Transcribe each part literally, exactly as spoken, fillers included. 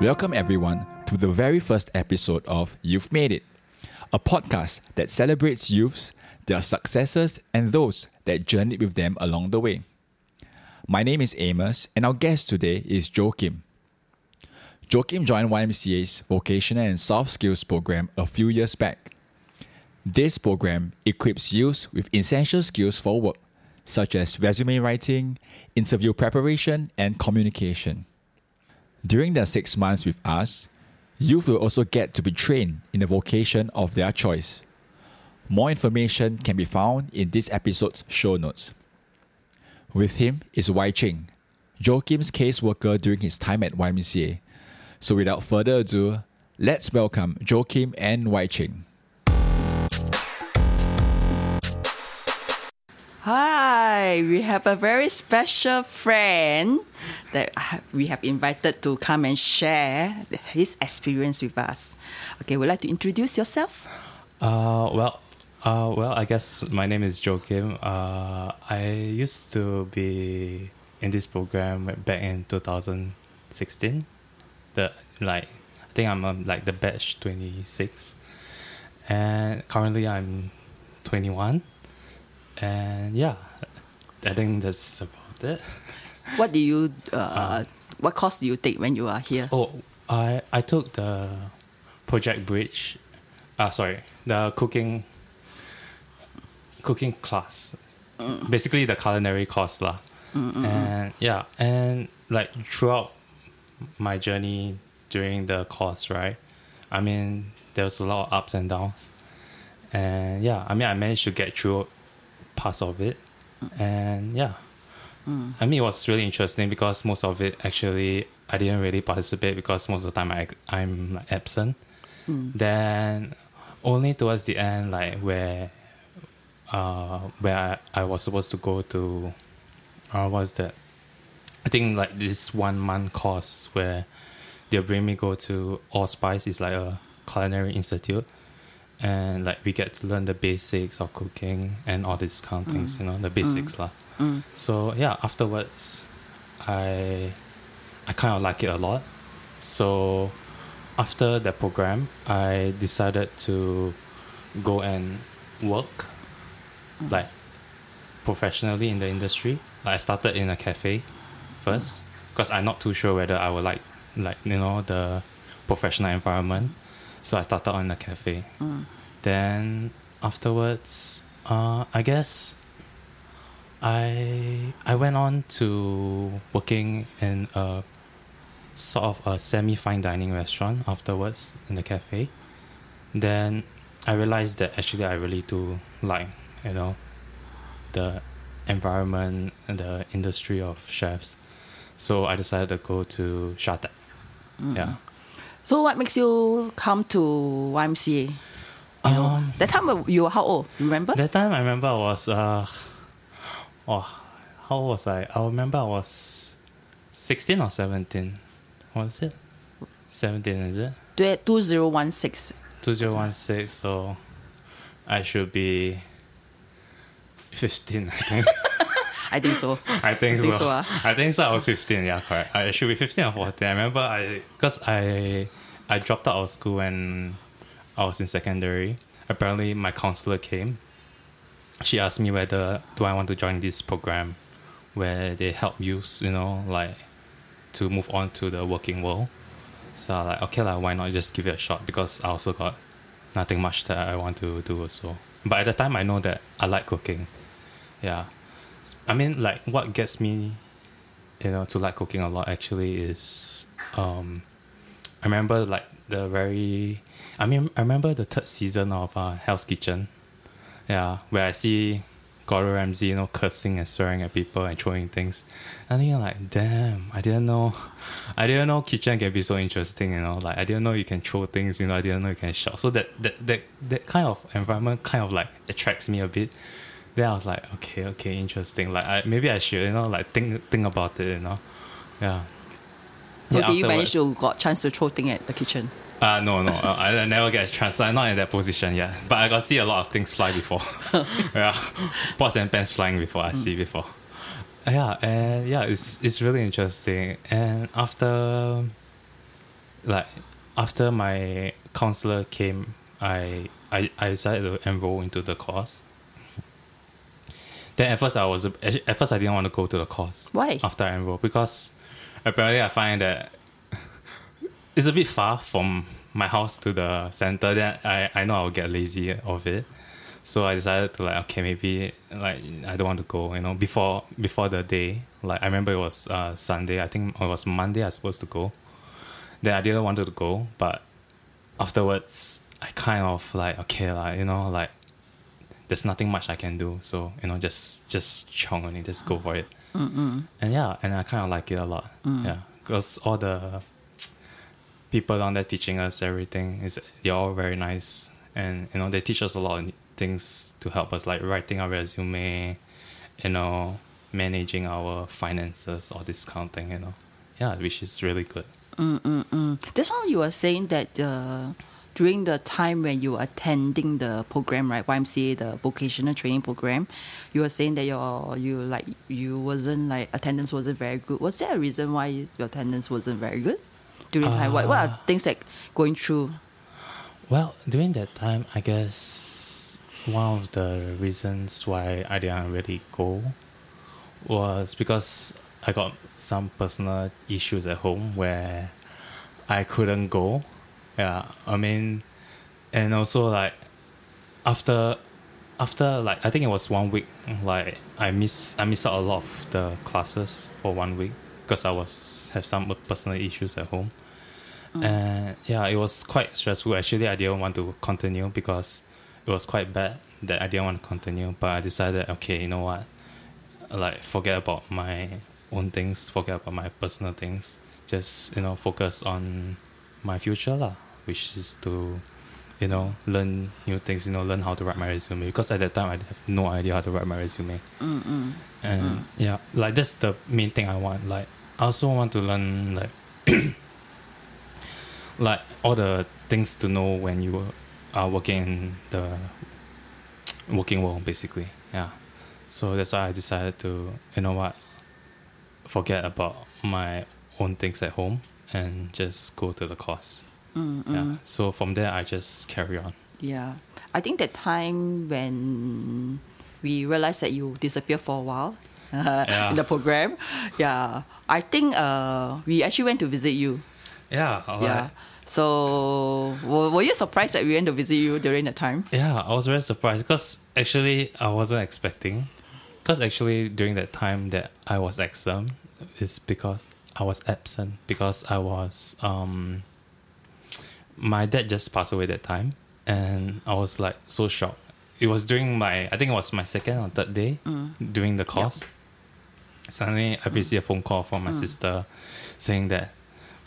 Welcome everyone to the very first episode of You've Made It, a podcast that celebrates youths, their successes and those that journeyed with them along the way. My name is Amos and our guest today is Jo Kim. Jo Kim joined Y M C A's Vocational and Soft Skills program a few years back. This program equips youths with essential skills for work, such as resume writing, interview preparation and communication. During their six months with us, youth will also get to be trained in the vocation of their choice. More information can be found in this episode's show notes. With him is Wai Ching, Joachim's caseworker during his time at Y M C A. So without further ado, let's welcome Jo Kim and Wai Ching. Hi, we have a very special friend that we have invited to come and share his experience with us. Okay, would you like to introduce yourself? Uh, well, uh, well, I guess my name is Jo Kim. Uh, I used to be in this program back in two thousand sixteen. The like, I think I'm um, like the batch twenty-six, and currently I'm twenty-one. And yeah, I think that's about it. What do you, uh, um, what course do you take when you are here? Oh, I I took the Project Bridge, uh, sorry, the cooking cooking class. Mm. Basically the culinary course lah. Mm-mm. And yeah, and like throughout my journey during the course, right? I mean, there's a lot of ups and downs. And yeah, I mean, I managed to get through parts of it, and yeah, mm. I mean it was really interesting because most of it actually I didn't really participate because most of the time I, I'm absent. Mm. Then only towards the end, like where uh, where I, I was supposed to go to, or uh, was that I think like this one month course where they bring me go to Allspice, is like a culinary institute. And like we get to learn the basics of cooking and all these kind of things, mm. you know, the basics mm. lah. Mm. So yeah, afterwards, I I kind of like it a lot. So after the program, I decided to go and work, mm. like professionally in the industry. Like I started in a cafe first because mm. I'm not too sure whether I would like like you know the professional environment. So I started on a cafe. Mm. Then afterwards, uh, I guess I I went on to working in a sort of a semi-fine dining restaurant afterwards in the cafe. Then I realized that actually I really do like, you know, the environment and the industry of chefs. So I decided to go to Shatec. Mm. Yeah. So what makes you come to Y M C A? You um, know, that time you were how old? Remember? That time I remember I was... Uh, oh, how old was I? I remember I was sixteen or seventeen. What was it? seventeen, is it? twenty sixteen. twenty sixteen, so I should be fifteen, I think. I think so. I think, I think so. so uh. I think so. I was fifteen. Yeah, correct. I should be fifteen or fourteen. I remember I because I I dropped out of school when I was in secondary. Apparently, my counselor came. She asked me whether do I want to join this program, where they help youth, you know, like to move on to the working world. So I like okay lah, why not just give it a shot? Because I also got nothing much that I want to do also. But at the time, I know that I like cooking. Yeah. I mean, like, what gets me, you know, to like cooking a lot actually is, um, I remember like the very, I mean, I remember the third season of uh, Hell's Kitchen, yeah, where I see Gordon Ramsey, you know, cursing and swearing at people and throwing things. I think I'm like, damn, I didn't know, I didn't know kitchen can be so interesting, you know, like I didn't know you can throw things, you know, I didn't know you can shout. So that that that, that kind of environment kind of like attracts me a bit. Then I was like, okay, okay, interesting. Like, I, maybe I should, you know, like think think about it, you know, yeah. So yeah, did you manage to got chance to throw things at the kitchen? Uh no, no, uh, I never get a chance. I'm not in that position yet, but I got see a lot of things fly before. Yeah, pots and pans flying before I mm. see before. Uh, yeah, and yeah, it's it's really interesting. And after like after my counselor came, I, I I decided to enroll into the course. Then at first I was at first I didn't want to go to the course. Why? After I enrolled, because apparently I find that it's a bit far from my house to the center. Then I, I know I'll get lazy of it, so I decided to like okay maybe like I don't want to go. You know before before the day, like I remember it was uh, Sunday. I think it was Monday I was supposed to go. Then I didn't want to go, but afterwards I kind of like okay like you know like. There's nothing much I can do, so you know, just just chong on it, just go for it. Mm-mm. And yeah, and I kind of like it a lot. Mm. Yeah, because all the people down there teaching us everything is they're all very nice, and you know they teach us a lot of things to help us, like writing our resume, you know, managing our finances, all this kind of thing, you know. Yeah, which is really good. Mm-mm-mm. That's how you were saying that the. Uh... During the time when you were attending the program, right, Y M C A, the vocational training program, you were saying that your you like you wasn't like attendance wasn't very good. Was there a reason why your attendance wasn't very good during uh, time? What what are things like going through? Well, during that time, I guess one of the reasons why I didn't really go was because I got some personal issues at home where I couldn't go. Yeah, I mean, and also like after, after like I think it was one week. Like I miss I miss out a lot of the classes for one week because I was have some personal issues at home, oh. and yeah, it was quite stressful. Actually, I didn't want to continue because it was quite bad that I didn't want to continue. But I decided, okay, you know what, like forget about my own things, forget about my personal things. Just you know, focus on my future lah. Which is to, you know, learn new things, you know, learn how to write my resume. Because at that time, I have no idea how to write my resume. Mm-mm. And mm. yeah, like that's the main thing I want. Like, I also want to learn, like, like all the things to know when you are working in the working world, basically. Yeah. So that's why I decided to, you know what, forget about my own things at home and just go to the course. Mm-hmm. Yeah. So from there, I just carry on. Yeah. I think that time when we realized that you disappeared for a while uh, yeah. in the program, yeah, I think uh, we actually went to visit you. Yeah. All yeah. Right. So were, were you surprised that we went to visit you during that time? Yeah, I was very surprised because actually I wasn't expecting. Because actually during that time that I was exam, is because I was absent because I was... Um, my dad just passed away that time and I was like so shocked. It was during my... I think it was my second or third day mm. during the course. Yep. Suddenly I received mm. a phone call from my mm. sister saying that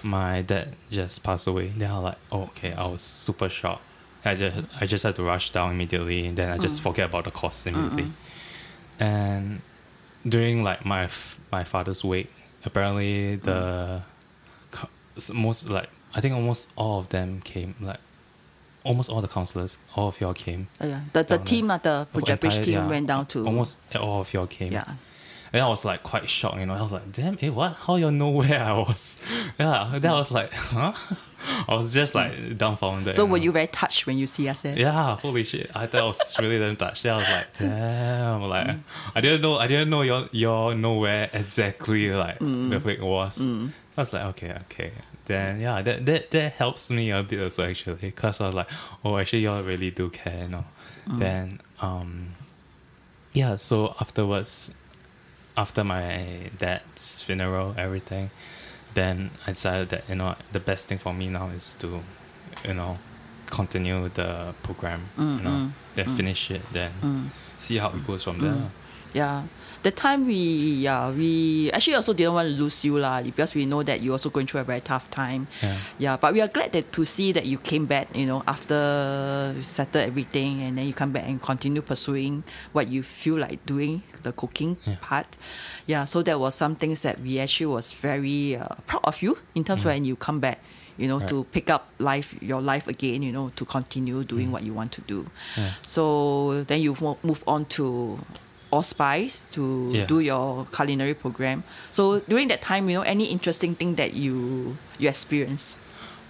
my dad just passed away. Then I was like, oh, okay. I was super shocked. I just I just had to rush down immediately and then I just mm. forget about the course immediately. Mm-mm. And during like my my father's wake, apparently the mm. most like I think almost all of them came, like almost all the counselors, all of y'all came. Oh, yeah. The the team at the Project Bridge team yeah, went down to almost all of y'all came. Yeah. And I was like quite shocked, you know. I was like, damn eh, what? How y'all know where I was? Yeah. Then I was like, huh? I was just like mm. dumbfounded. So you were know? You very touched when you see us there? Yeah, holy shit. I thought I was really damn touched. Then I was like, damn, like mm. I didn't know I didn't know y'all y'all know where exactly like mm. the flick was. Mm. I was like, okay, okay. Then yeah, that that, that helps me a bit also actually, because I was like, oh, actually y'all really do care, you know. Mm. Then um, yeah. So afterwards, after my dad's funeral, everything, then I decided that you know the best thing for me now is to, you know, continue the program, mm, you know, mm, then mm, finish it, then mm, see how it goes from mm, there. Yeah. The time we, yeah, we actually also didn't want to lose you lah, because we know that you're also going through a very tough time. Yeah. Yeah, but we are glad that to see that you came back, you know, after you settled everything and then you come back and continue pursuing what you feel like doing, the cooking yeah. part. Yeah, so there was some things that we actually was very uh, proud of you in terms mm. when you come back, you know, right. to pick up life, your life again, you know, to continue doing mm. what you want to do. Yeah. So then you move on to... Allspice to yeah. do your culinary program. So during that time, you know, any interesting thing that you you experienced?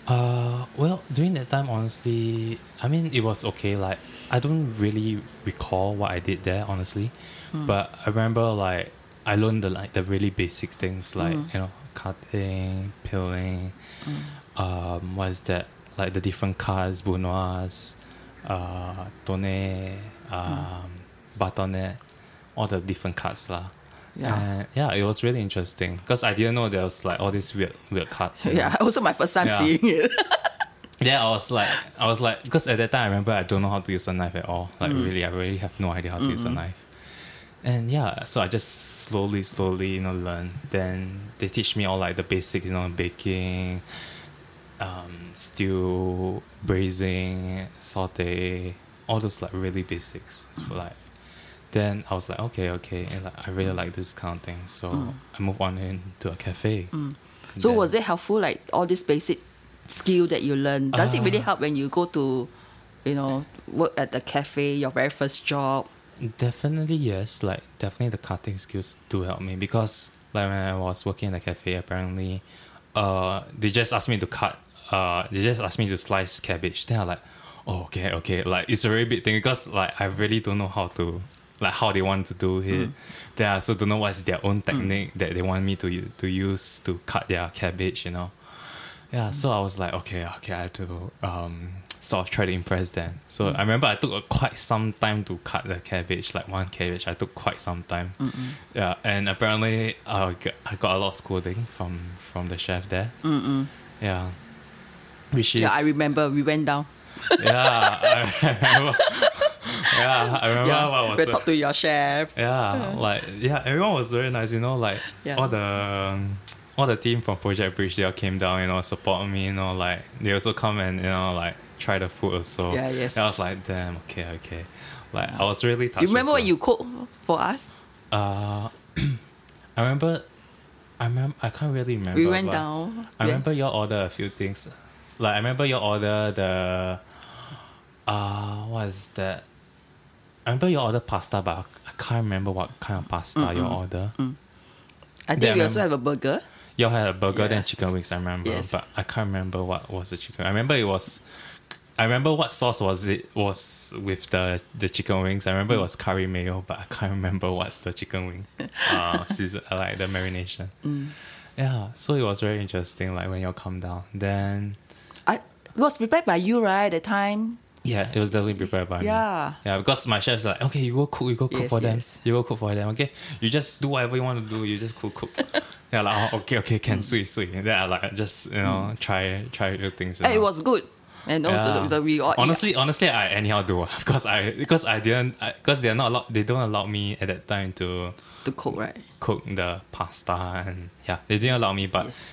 Uh, well, during that time, honestly, I mean, it was okay. Like, I don't really recall what I did there, honestly. Mm. But I remember, like, I learned the like the really basic things, like mm. you know, cutting, peeling, mm. um, what is that? Like the different cards, bounoirs, uh, tonne, um, mm. batonnet, all the different cards lah. Yeah, and yeah, it was really interesting because I didn't know there was like all these weird, weird cards. Yeah, know? Also my first time yeah. seeing it. Yeah, I was like, I was like, because at that time I remember I don't know how to use a knife at all. Like mm. really, I really have no idea how to mm-hmm. use a knife. And yeah, so I just slowly, slowly, you know, learn. Then they teach me all like the basics, you know, baking, um, stew, braising, saute, all those like really basics, for, like. Then I was like, okay, okay, and like, I really like this kind of thing, so mm. I moved on into a cafe. Mm. So then, was it helpful, like all these basic skill that you learn? Does uh, it really help when you go to, you know, work at the cafe, your very first job? Definitely yes, like definitely the cutting skills do help me because like when I was working in the cafe, apparently, uh, they just asked me to cut, uh, they just asked me to slice cabbage. Then I like, oh, okay, okay, like it's a very big thing because like I really don't know how to. Like how they want to do it. Mm. They also don't know what's their own technique mm. that they want me to to use to cut their cabbage, you know. Yeah, mm. so I was like, okay, okay, I have to um, sort of try to impress them. So mm. I remember I took a, quite some time to cut the cabbage, like one cabbage. I took quite some time. Mm-mm. Yeah, and apparently I got, I got a lot of scolding from, from the chef there. Mm-mm. Yeah. Which is... Yeah, I remember we went down. Yeah, I remember... Yeah, I remember yeah, what was we talked to your chef. Yeah, like yeah, everyone was very nice, you know, like yeah. all the um, all the team from Project Bridge, they all came down, you know, support me, you know, like they also come and, you know, like try the food also. Yeah, yes. And I was like, damn, okay, okay. Like yeah. I was really touched. You remember also. What you cooked for us? Uh I remember I remember I can't really remember. We went down. I remember yeah. your order a few things. Like I remember your order the uh what is that? I remember you ordered pasta, but I can't remember what kind of pasta mm-hmm. you ordered. Mm. I think then we I also have a burger. You all had a burger, yeah. then chicken wings, I remember. Yes. But I can't remember what was the chicken. I remember it was... I remember what sauce was it was with the, the chicken wings. I remember mm. it was curry mayo, but I can't remember what's the chicken wing. uh, season, like the marination. Mm. Yeah, so it was very interesting, like when you all come down. Then... I, it was prepared by you, right, at the time? Yeah, it was definitely prepared by yeah. me. Yeah, because my chef's like, okay, you go cook, you go cook yes, for yes. them. You go cook for them, okay? You just do whatever you want to do, you just cook, cook. Yeah, like, oh, okay, okay, can, mm. sweet, sweet. Then I like, just, you know, mm. try try new things. You know? It was good. And yeah. the, we all, honestly, yeah. honestly, I anyhow do. Because I, because I didn't, because they're not allowed, they don't allow me at that time to... To cook, right? Cook the pasta and, yeah, they didn't allow me, but... Yes.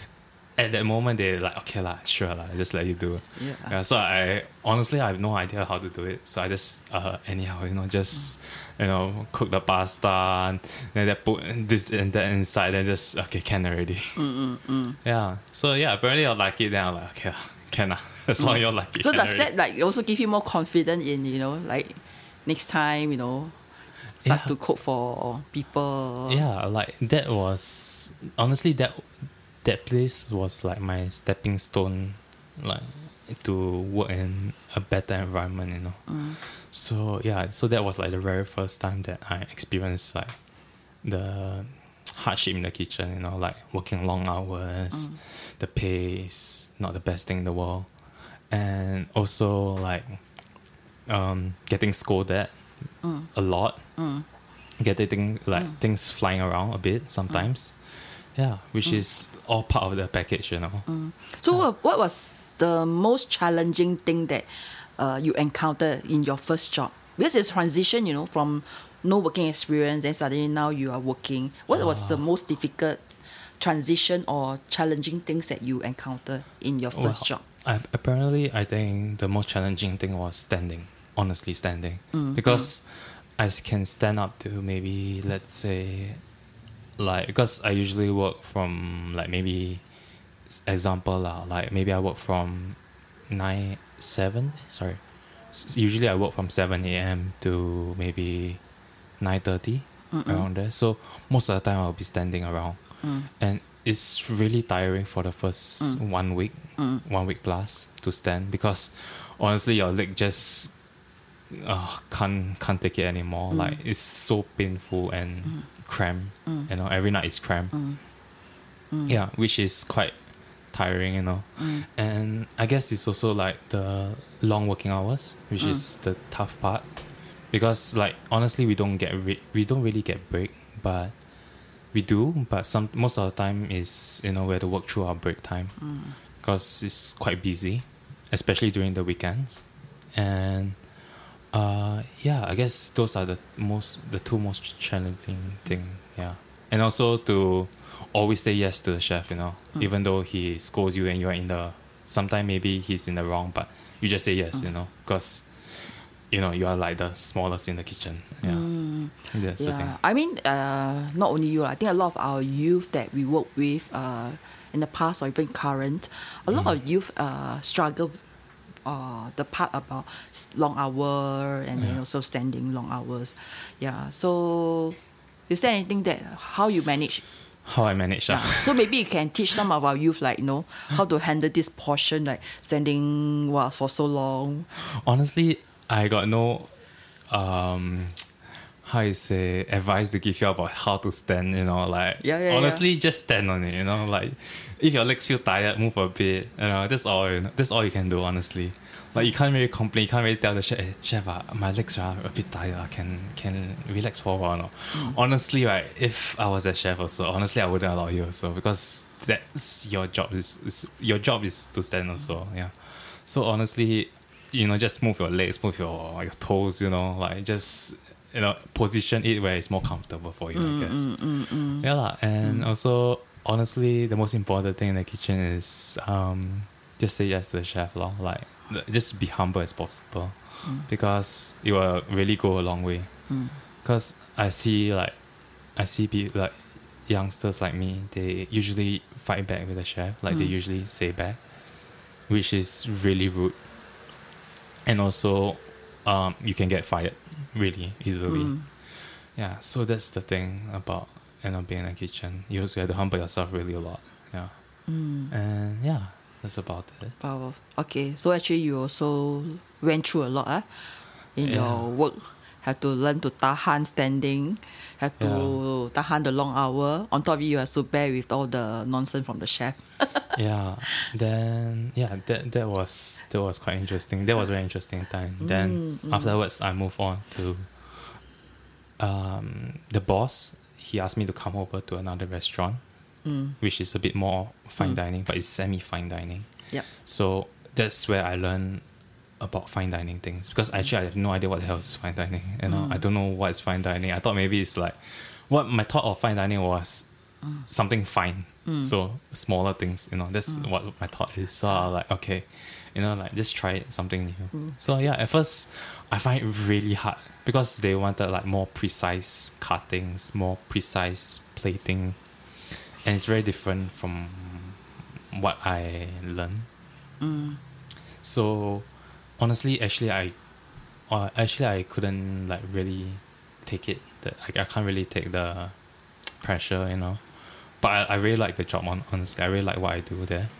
At that moment, they're like, okay, la, sure, la, just let you do it. Yeah. Yeah, so I, honestly, I have no idea how to do it. So I just, uh, anyhow, you know, just, you know, cook the pasta and then they put this and that inside and just, okay, can already. Mm, mm, mm. Yeah. So yeah, apparently I'll like it. Then I'm like, okay, la, can la, as long as mm. you like it. So does already. That like also give you more confidence in, you know, like next time, you know, start yeah. to cook for people? Yeah, like that was, honestly, that... That place was like my stepping stone, like to work in a better environment, you know. Mm. So yeah, so that was like the very first time that I experienced like the hardship in the kitchen, you know, like working long hours, mm. the pace, not the best thing in the world, and also like um, getting scolded mm. a lot, mm. getting like mm. things flying around a bit sometimes. Mm. Yeah, which mm. is all part of the package, you know. Mm. So, yeah. what was the most challenging thing that uh, you encountered in your first job? Because it's transition, you know, from no working experience and suddenly now you are working. What uh, was the most difficult transition or challenging things that you encountered in your first well, job? I, apparently, I think the most challenging thing was standing. Honestly, standing. Mm. Because mm. I can stand up to maybe, let's say... Like, because I usually work from, like, maybe, example, lah, like, maybe I work from nine, seven, sorry. Usually I work from seven a.m. to maybe nine thirty, around there. So, most of the time I'll be standing around. Mm. And it's really tiring for the first mm. one week, mm. one week plus to stand, because honestly your leg just uh, can't can't take it anymore. Mm. Like it's so painful and mm. cramped. Mm. You know, every night is cramped. Mm. Mm. Yeah, which is quite tiring, you know. Mm. And I guess it's also like the long working hours, which mm. is the tough part, because like honestly we don't get re- we don't really get break, but. We do, but some most of the time is, you know, we have to work through our break time because mm. it's quite busy, especially during the weekends. And uh, yeah, I guess those are the most the two most challenging thing. Yeah, and also to always say yes to the chef, you know, mm. even though he scolds you and you are in the sometimes maybe he's in the wrong, but you just say yes, mm. you know, because. You know, you are like the smallest in the kitchen. Yeah, mm. that's yeah. the thing. I mean, uh, not only you. I think a lot of our youth that we work with uh, in the past or even current, a lot mm. of youth uh, struggle uh, the part about long hour and yeah. then also standing long hours. Yeah. So, is there anything that how you manage? How I manage that. Yeah. So maybe you can teach some of our youth, like, you know, how to handle this portion, like standing well, for so long. Honestly. I got no, um, how you say, advice to give you about how to stand, you know, like, yeah, yeah, honestly, yeah. just stand on it, you know, like, if your legs feel tired, move a bit, you know, that's all, you know, that's all you can do, honestly. Like, you can't really complain, you can't really tell the chef, hey, chef, uh, my legs are a bit tired, I can, can relax for a while, no? Mm. Honestly, right, if I was a chef also, honestly, I wouldn't allow you also, because that's your job, is, is your job is to stand also, yeah. So, honestly... You know, just move your legs, move your, your toes, you know, like just, you know, position it where it's more comfortable for you, mm, I guess. Mm, mm, mm. Yeah, la. And mm. also, honestly, the most important thing in the kitchen is um, just say yes to the chef, la. Like, just be humble as possible mm. because it will really go a long way. Because mm. I see, like, I see people, like, youngsters like me, they usually fight back with the chef, like mm. they usually say back, which is really rude. And also, um, you can get fired really easily. Mm. Yeah, so that's the thing about, you know, being in the kitchen. You also have to humble yourself really a lot. Yeah. Mm. And yeah, that's about it. Wow. Okay, so actually you also went through a lot eh? in yeah. your work. Have to learn to tahan standing. Have to yeah. tahan the long hour. On top of it, you have to bear with all the nonsense from the chef. yeah. Then yeah, that that was that was quite interesting. That was a very interesting time. Mm, then mm. afterwards, I moved on to um, the boss. He asked me to come over to another restaurant, mm. which is a bit more fine mm. dining, but it's semi-fine dining. Yeah. So that's where I learned about fine dining things, because actually I have no idea what the hell is fine dining. You know, mm. I don't know what is fine dining. I thought maybe it's like what my thought of fine dining was mm. something fine, mm. so smaller things. You know, that's mm. what my thought is. So I was like, okay, you know, like just try something new. Mm. So yeah, at first I find it really hard because they wanted like more precise cuttings, more precise plating, and it's very different from what I learned. Mm. So. Honestly, actually, I, uh, actually, I couldn't like really take it. The, I, I can't really take the pressure, you know. But I, I really like the job. On honestly, I really like what I do there.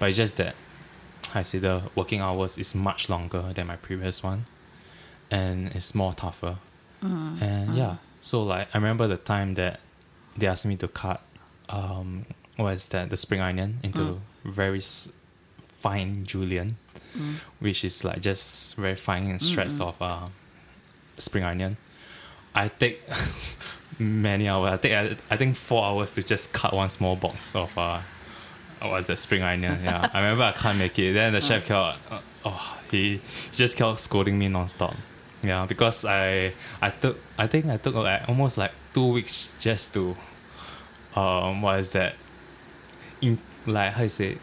But it's just that I see the working hours is much longer than my previous one, and it's more tougher. Mm-hmm. And mm-hmm. yeah, so like I remember the time that they asked me to cut, um, what is that? The spring onion into mm. very s- fine julienne. Mm. Which is like just very fine strats mm-hmm. of uh, spring onion. I take many hours. I take I, I think four hours to just cut one small box of uh, what's that spring onion? Yeah, I remember I can't make it. Then the chef kept uh, oh he just kept scolding me nonstop. Yeah, because I I took I think I took like almost like two weeks just to um what is that in like how you say.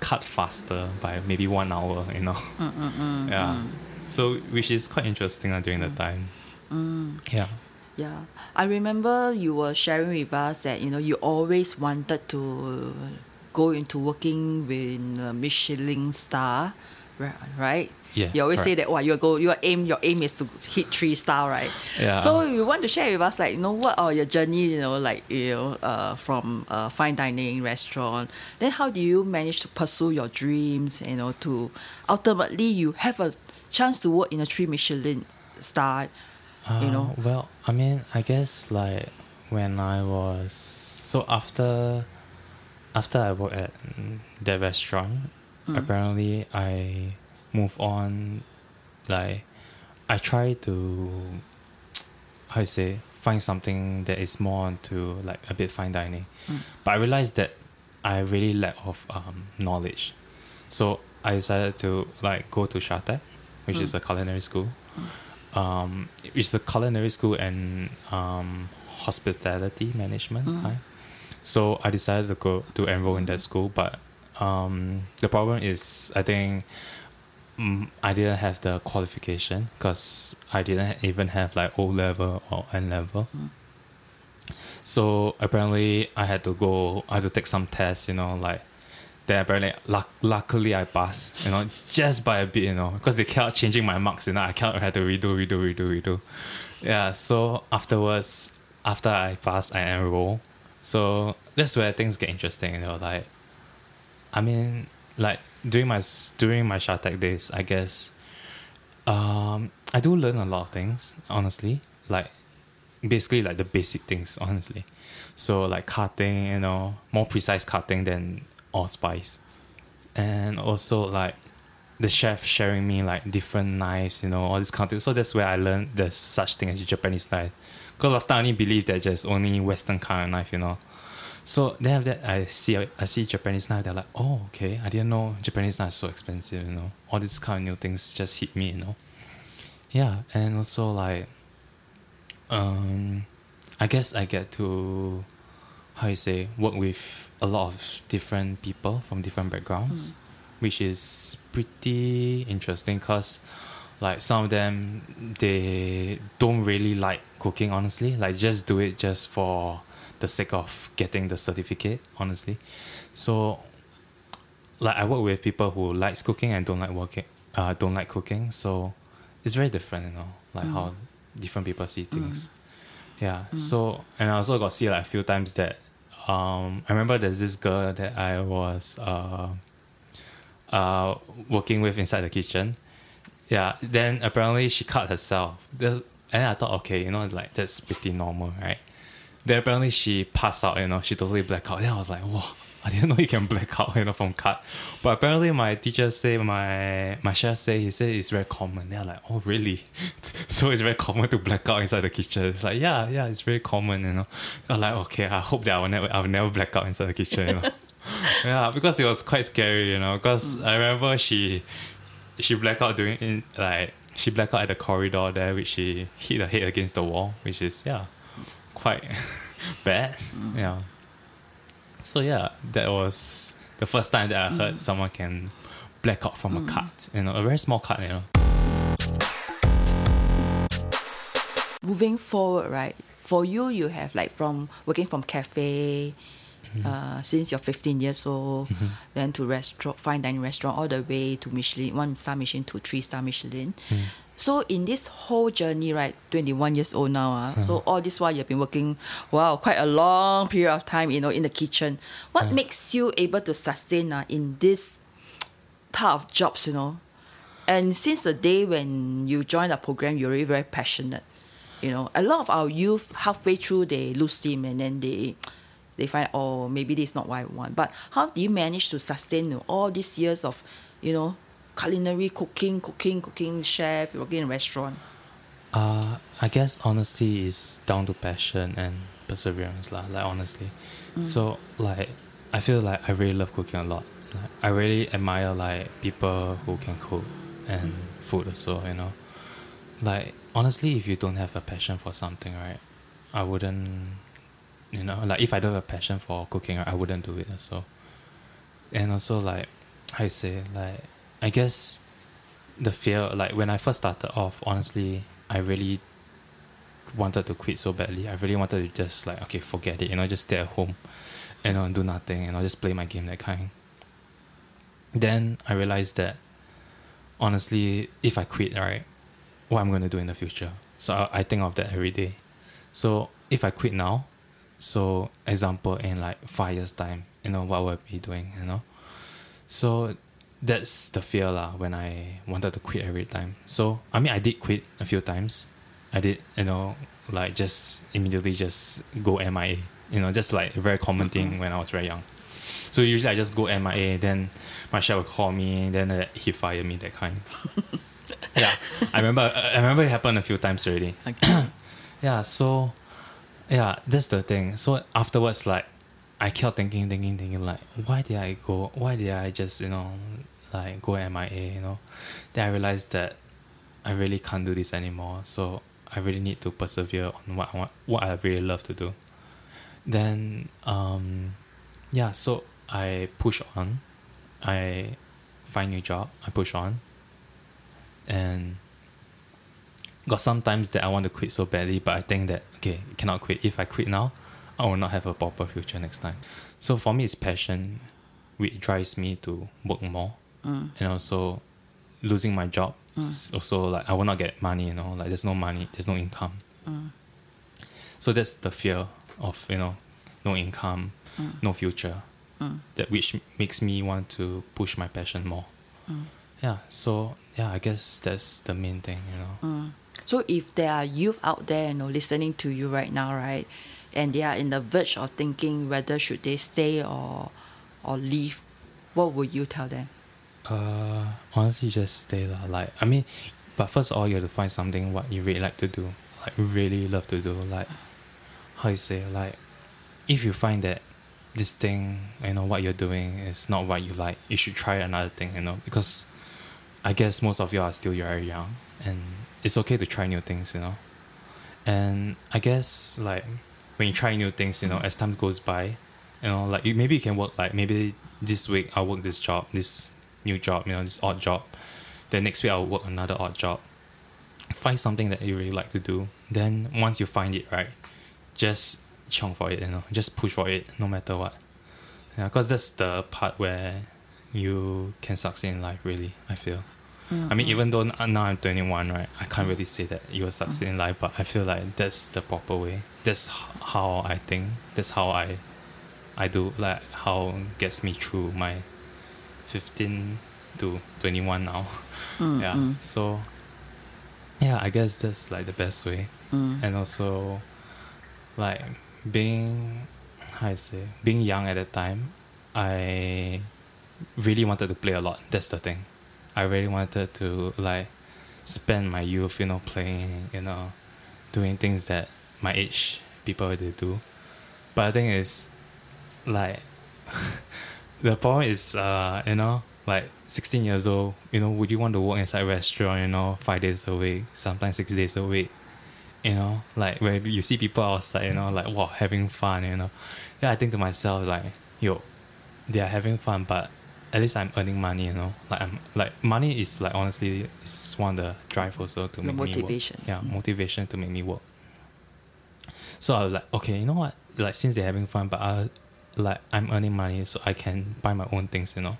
Cut faster by maybe one hour, you know. Mm, mm, mm, yeah. Mm. So, which is quite interesting uh, during mm. the time. Mm. Yeah. Yeah. I remember you were sharing with us that, you know, you always wanted to go into working with a Michelin star right? Yeah, you always correct. Say that, oh, your goal, your aim, your aim is to hit three star, right? Yeah. So you want to share with us, like, you know, what are your journey, you know, like, you know, uh, from uh, fine dining restaurant. Then how do you manage to pursue your dreams, you know, to ultimately you have a chance to work in a three Michelin star, uh, you know? Well, I mean, I guess like when I was so after after I worked at that restaurant, mm-hmm. apparently I. move on, like I try to how you say find something that is more onto like a bit fine dining, mm. but I realized that I really lack of um, knowledge, so I decided to like go to Shatec, which mm. is a culinary school, mm. um, it's the culinary school and um, hospitality management mm. kind. So I decided to go to enroll in that school, but um, the problem is I think. I didn't have the qualification because I didn't even have like O level or N level. Mm. So apparently I had to go, I had to take some tests, you know, like then apparently luck, luckily I passed, you know, just by a bit, you know, because they kept changing my marks, you know, I kept I had to redo, redo, redo, redo. Yeah, so afterwards, after I passed, I enrolled. So that's where things get interesting, you know, like, I mean, like, During my during my Shatec days, I guess, um, I do learn a lot of things, honestly. Like, basically, like the basic things, honestly. So, like cutting, you know, more precise cutting than Allspice. And also, like, the chef sharing me, like, different knives, you know, all this kind of thing. So, that's where I learned there's such thing as Japanese knife. Because last time I only believed that there's only Western kind of knife, you know. So then after that, I see I see Japanese knife. They're like, oh, okay. I didn't know Japanese knife is so expensive, you know. All these kind of new things just hit me, you know. Yeah, and also like, um, I guess I get to, how you say, work with a lot of different people from different backgrounds, mm. which is pretty interesting because, like, some of them, they don't really like cooking, honestly. Like, just do it just for the sake of getting the certificate, honestly. So, like, I work with people who likes cooking and don't like working, uh, don't like cooking. So, it's very different, you know, like mm. how different people see things. Mm. Yeah. Mm. So, and I also got see like a few times that, um, I remember there's this girl that I was, uh, uh, working with inside the kitchen. Yeah. Then apparently she cut herself. There's, and I thought, okay, you know, like that's pretty normal, right? Then apparently she passed out, you know, she totally blacked out. Then I was like, whoa, I didn't know you can black out, you know, from cut. But apparently my teacher say, my my chef say, he said it's very common. They're like, oh, really? So it's very common to black out inside the kitchen. It's like, yeah, yeah, it's very common, you know. I'm like, okay, I hope that I will never, I will never black out inside the kitchen, you know. Yeah, because it was quite scary, you know, because mm. I remember she, she blacked out during, in, like, she blacked out at the corridor there, which she hit her head against the wall, which is, yeah. quite bad. Mm. Yeah. So yeah, that was the first time that I heard mm. someone can black out from mm. a cut, you know, a very small cut, you know. Moving forward, right? For you, you have like from working from cafe mm-hmm. uh, since you're fifteen years old, mm-hmm. then to restaurant, fine dining restaurant, all the way to Michelin, one star Michelin to three star Michelin. Mm. So in this whole journey, right, twenty-one years old now, uh, uh-huh. so all this while you've been working, wow, quite a long period of time, you know, in the kitchen. What uh-huh. makes you able to sustain uh, in this type of jobs, you know? And since the day when you joined the program, you're really very passionate, you know. A lot of our youth, halfway through, they lose steam and then they they find, oh, maybe this is not what I want. But how do you manage to sustain, you know, all these years of, you know, culinary, cooking, cooking, cooking, chef, working in a restaurant? Uh, I guess, honestly, it's down to passion and perseverance, lah. Like, honestly. Mm. So, like, I feel like I really love cooking a lot. Like, I really admire, like, people who can cook and mm. food also, you know. Like, honestly, if you don't have a passion for something, right, I wouldn't, you know, like, if I don't have a passion for cooking, right, I wouldn't do it also. And also, like, how you say, like, I guess the fear, like when I first started off, honestly, I really wanted to quit so badly. I really wanted to just like, okay, forget it, you know, just stay at home, you know, and do nothing, you know, just play my game, that kind. Then I realized that honestly, if I quit, right, what I'm going to do in the future. So I, I think of that every day. So if I quit now, so example, in like five years time, you know, what will I be doing, you know? So that's the fear lah, when I wanted to quit every time. So, I mean, I did quit a few times. I did, you know, like just immediately just go M I A, you know, just like a very common thing when I was very young. So usually I just go M I A, then my chef would call me, then uh, he fired me, that kind. Yeah, I remember I remember it happened a few times already. Okay. Yeah, so, yeah, that's the thing. So afterwards, like, I kept thinking, thinking, thinking, like, why did I go, why did I just, you know, like, go M I A, you know? Then I realized that I really can't do this anymore, so I really need to persevere on what I want, what I really love to do. Then, um, yeah, so I push on. I find a new job, I push on. And got some times that I want to quit so badly, but I think that, okay, cannot quit. If I quit now, I will not have a proper future next time. So for me, it's passion, which drives me to work more. Mm. And also losing my job, mm. is also like I will not get money, you know, like there's no money, there's no income. Mm. So that's the fear of, you know, no income, mm. no future, mm. that which makes me want to push my passion more. Mm. Yeah, so yeah, I guess that's the main thing, you know. Mm. So if there are youth out there, you know, listening to you right now, right, and they are in the verge of thinking whether should they stay or or leave, what would you tell them? Uh, honestly, just stay lah. Like, I mean, but first of all, you have to find something what you really like to do, like really love to do. Like, how you say, like, if you find that this thing, you know, what you're doing is not what you like, you should try another thing, you know, because I guess most of you are still very young, and it's okay to try new things, you know. And I guess, like, when you try new things, you know, as time goes by, you know, like, you, maybe you can work, like, maybe this week I'll work this job, this new job, you know, this odd job. Then next week I'll work another odd job. Find something that you really like to do. Then once you find it, right, just chong for it, you know, just push for it, no matter what. Yeah, because that's the part where you can succeed in life, really, I feel. Mm-hmm. I mean, even though now I'm twenty-one, right, I can't really say that you will succeed mm-hmm. in life, but I feel like that's the proper way. That's how I think. That's how I I do, like, how gets me through my fifteen to twenty-one now. Mm-hmm. Yeah, so, yeah, I guess that's, like, the best way. Mm-hmm. And also, like, being, how I say, being young at that time, I really wanted to play a lot. That's the thing. I really wanted to, like, spend my youth, you know, playing, you know, doing things that my age people they do. But the thing is, like, the problem is, uh, you know, like, sixteen years old, you know, would you want to work inside a restaurant, you know, five days a week, sometimes six days a week, you know, like, where you see people outside, you know, like, wow, having fun, you know. Yeah, I think to myself, like, yo, they are having fun, but at least I'm earning money, you know. Like, I'm like, money is, like, honestly, it's one of the drive also to make motivation. me work. Yeah, motivation to make me work. So I was like, okay, you know what? Like, since they're having fun, but I, like, I'm earning money, so I can buy my own things, you know.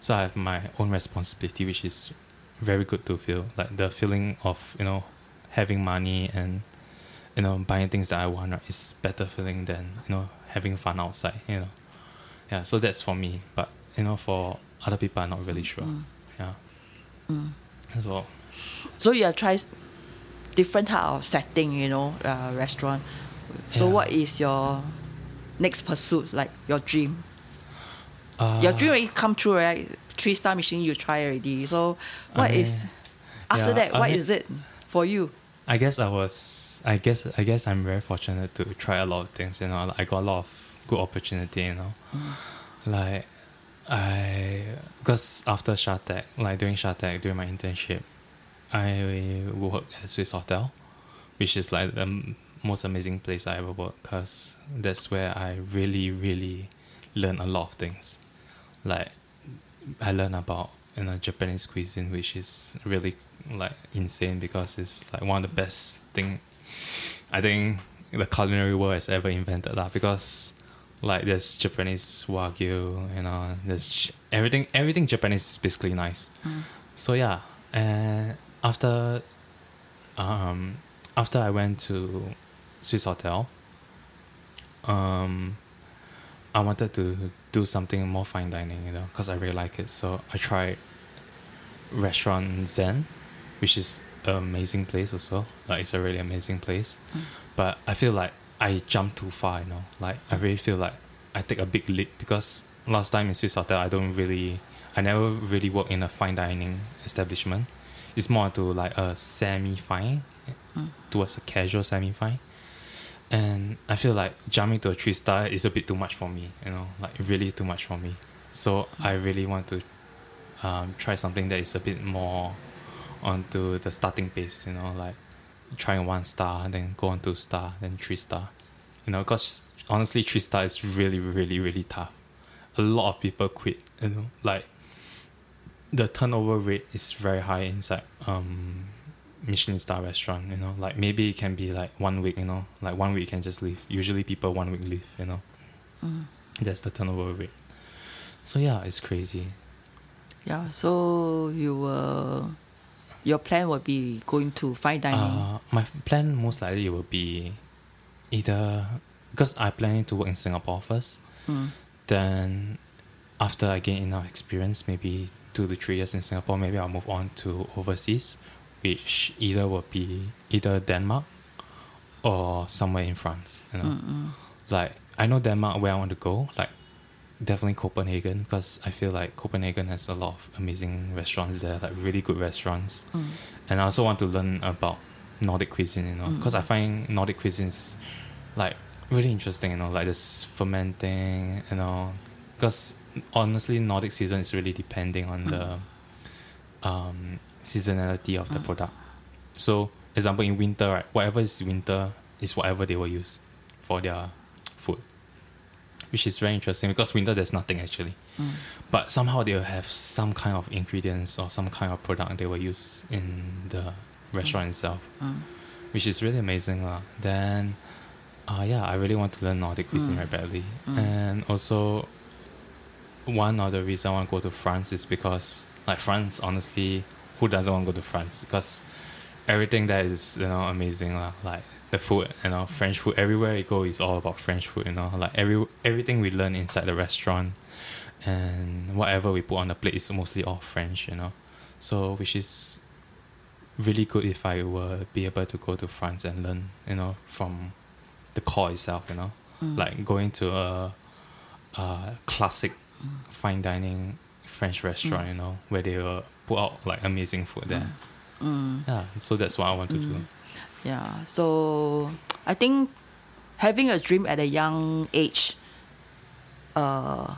So I have my own responsibility, which is very good to feel. Like, the feeling of, you know, having money and, you know, buying things that I want, right, is better feeling than, you know, having fun outside, you know. Yeah, so that's for me, but, you know, for other people, I'm not really sure. Mm. Yeah. Mm. As well. So you have tried different type of setting, you know, uh, restaurant. So yeah. What is your next pursuit, like your dream? Uh, your dream already come true, right? Three-star Michelin you try already. So what I mean, is, after yeah, that, I what mean, is it for you? I guess I was, I guess, I guess I'm very fortunate to try a lot of things, you know. I got a lot of good opportunity, you know. Like, I, because after Shatec, like during Shatec, during my internship, I worked at Swissôtel, which is like the most amazing place I ever worked, because that's where I really, really learned a lot of things. Like, I learned about, you know, Japanese cuisine, which is really, like, insane, because it's like one of the best thing I think the culinary world has ever invented, lah, because, like, there's Japanese wagyu, you know, there's everything, everything Japanese is basically nice. Mm. So yeah, And after, um, after I went to Swissôtel, um, I wanted to do something more fine dining, you know, because I really like it. So I tried Restaurant Zen, which is an amazing place also. Like, it's a really amazing place. Mm. But I feel like I jumped too far, you know. Like, I really feel like I take a big leap, because last time in Swissôtel, I don't really... I never really worked in a fine dining establishment. It's more to like a semi-fine, mm. towards a casual semi-fine. And I feel like jumping to a three-star is a bit too much for me, you know, like really too much for me. So I really want to um, try something that is a bit more onto the starting pace, you know, like trying one star, then go on to star, then three-star. You know, because honestly, three-star is really, really, really tough. A lot of people quit, you know, like the turnover rate is very high inside um Michelin star restaurant, you know, like maybe it can be like one week, you know, like one week you can just leave. Usually people one week leave, you know. Mm. That's the turnover rate. So yeah, it's crazy. Yeah, so you were, your plan would be going to fine dining? Uh, my plan most likely will be either, because I planning to work in Singapore first, mm. then after I gain enough experience, maybe two to three years in Singapore, maybe I'll move on to overseas, which either will be either Denmark or somewhere in France, you know. Mm-hmm. Like, I know Denmark where I want to go, like definitely Copenhagen, because I feel like Copenhagen has a lot of amazing restaurants there, like really good restaurants. Mm. And I also want to learn about Nordic cuisine, you know, because mm. I find Nordic cuisines like really interesting, you know, like this fermenting, you know, because honestly Nordic season is really depending on mm. the um seasonality of the mm. product. So example in winter, right, whatever is winter is whatever they will use for their food, which is very interesting because winter there's nothing actually, mm. but somehow they'll have some kind of ingredients or some kind of product they will use in the restaurant mm. itself, mm. which is really amazing lah. Then uh, yeah, I really want to learn Nordic cuisine mm. very badly, mm. and also one other reason I want to go to France is because like France, honestly, who doesn't want to go to France? Because everything there is, you know, amazing lah. Like the food, you know, French food. Everywhere you go is all about French food, you know. Like every everything we learn inside the restaurant and whatever we put on the plate is mostly all French, you know. So which is really good if I were be able to go to France and learn, you know, from the core itself, you know. Mm. Like going to a, a classic fine dining French restaurant, mm. you know, where they will put out like amazing food there. Mm. Yeah, so that's what I want to mm. do. Yeah, so I think having a dream at a young age uh,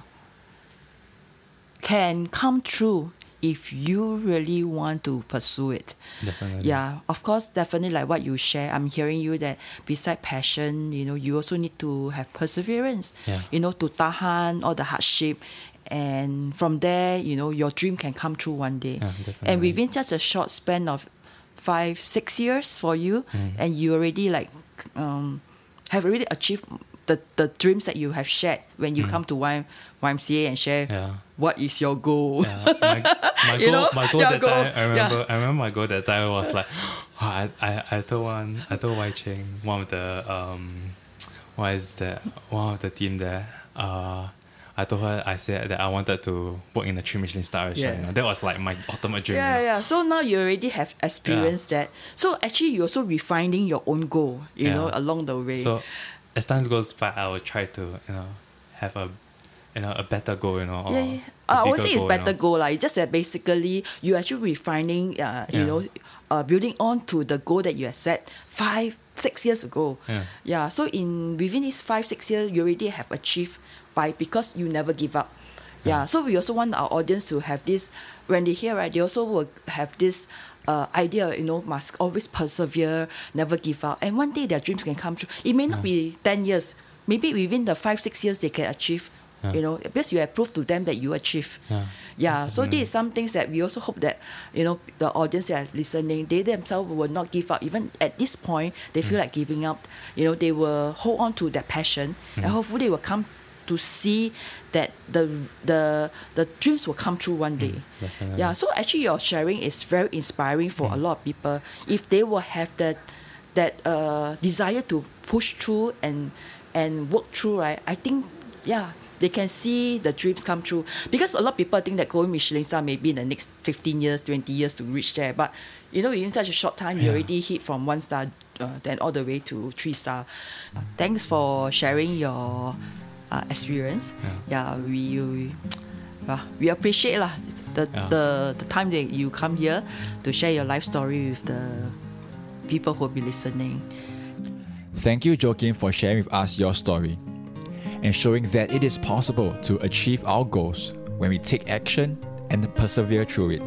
can come true if you really want to pursue it. Definitely. Yeah, of course, definitely like what you share, I'm hearing you that beside passion, you know, you also need to have perseverance, yeah. you know, to tahan all the hardship. And from there, you know, your dream can come true one day. Yeah, definitely. And within such a short span of five, six years for you, mm. and you already like um, have already achieved the, the dreams that you have shared when you mm. come to y- Y M C A and share yeah. what is your goal. Yeah. My, my you goal, know? My goal yeah, that goal. time, I remember, yeah. I remember my goal that time was like, oh, I, I, I told one, I told Wai Ching, one of the, um, what is that, one of the team there, uh, I told her, I said that I wanted to work in a three Michelin star restaurant. Yeah. You know? That was like my ultimate dream. Yeah, you know? yeah. So now you already have experienced yeah. that. So actually you're also refining your own goal, you yeah. know, along the way. So as time goes by, I will try to, you know, have a, you know, a better goal, you know. Or yeah, yeah. I would say it's goal, better you know? goal. Like. It's just that basically you're actually refining, uh, you yeah. know, uh, building on to the goal that you had set five, six years ago. Yeah. yeah. So in within these five, six years, you already have achieved by because you never give up. Yeah. yeah. So we also want our audience to have this, when they hear, right, they also will have this uh, idea, you know, must always persevere, never give up. And one day their dreams can come true. It may not yeah. be ten years. Maybe within the five, six years they can achieve, yeah. you know, because you have proved to them that you achieve. Yeah. yeah. So there is some things that we also hope that, you know, the audience that are listening, they themselves will not give up. Even at this point, they feel mm. like giving up. You know, they will hold on to their passion mm. and hopefully they will come to see that the the the dreams will come true one day. Mm-hmm. Yeah, so actually your sharing is very inspiring for mm. a lot of people if they will have that that uh, desire to push through and and work through, right? I think yeah, they can see the dreams come true, because a lot of people think that going Michelin star maybe in the next fifteen years, twenty years to reach there, but you know, in such a short time, yeah. you already hit from one star uh, then all the way to three star. Uh, thanks for sharing your uh, experience. Yeah, yeah we we, uh, we appreciate lah the, yeah. the the time that you come here to share your life story with the people who will be listening. Thank you, Jo Kim, for sharing with us your story and showing that it is possible to achieve our goals when we take action and persevere through it.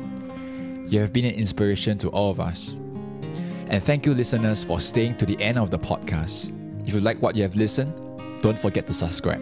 You have been an inspiration to all of us. And thank you, listeners, for staying to the end of the podcast. If you like what you have listened, don't forget to subscribe.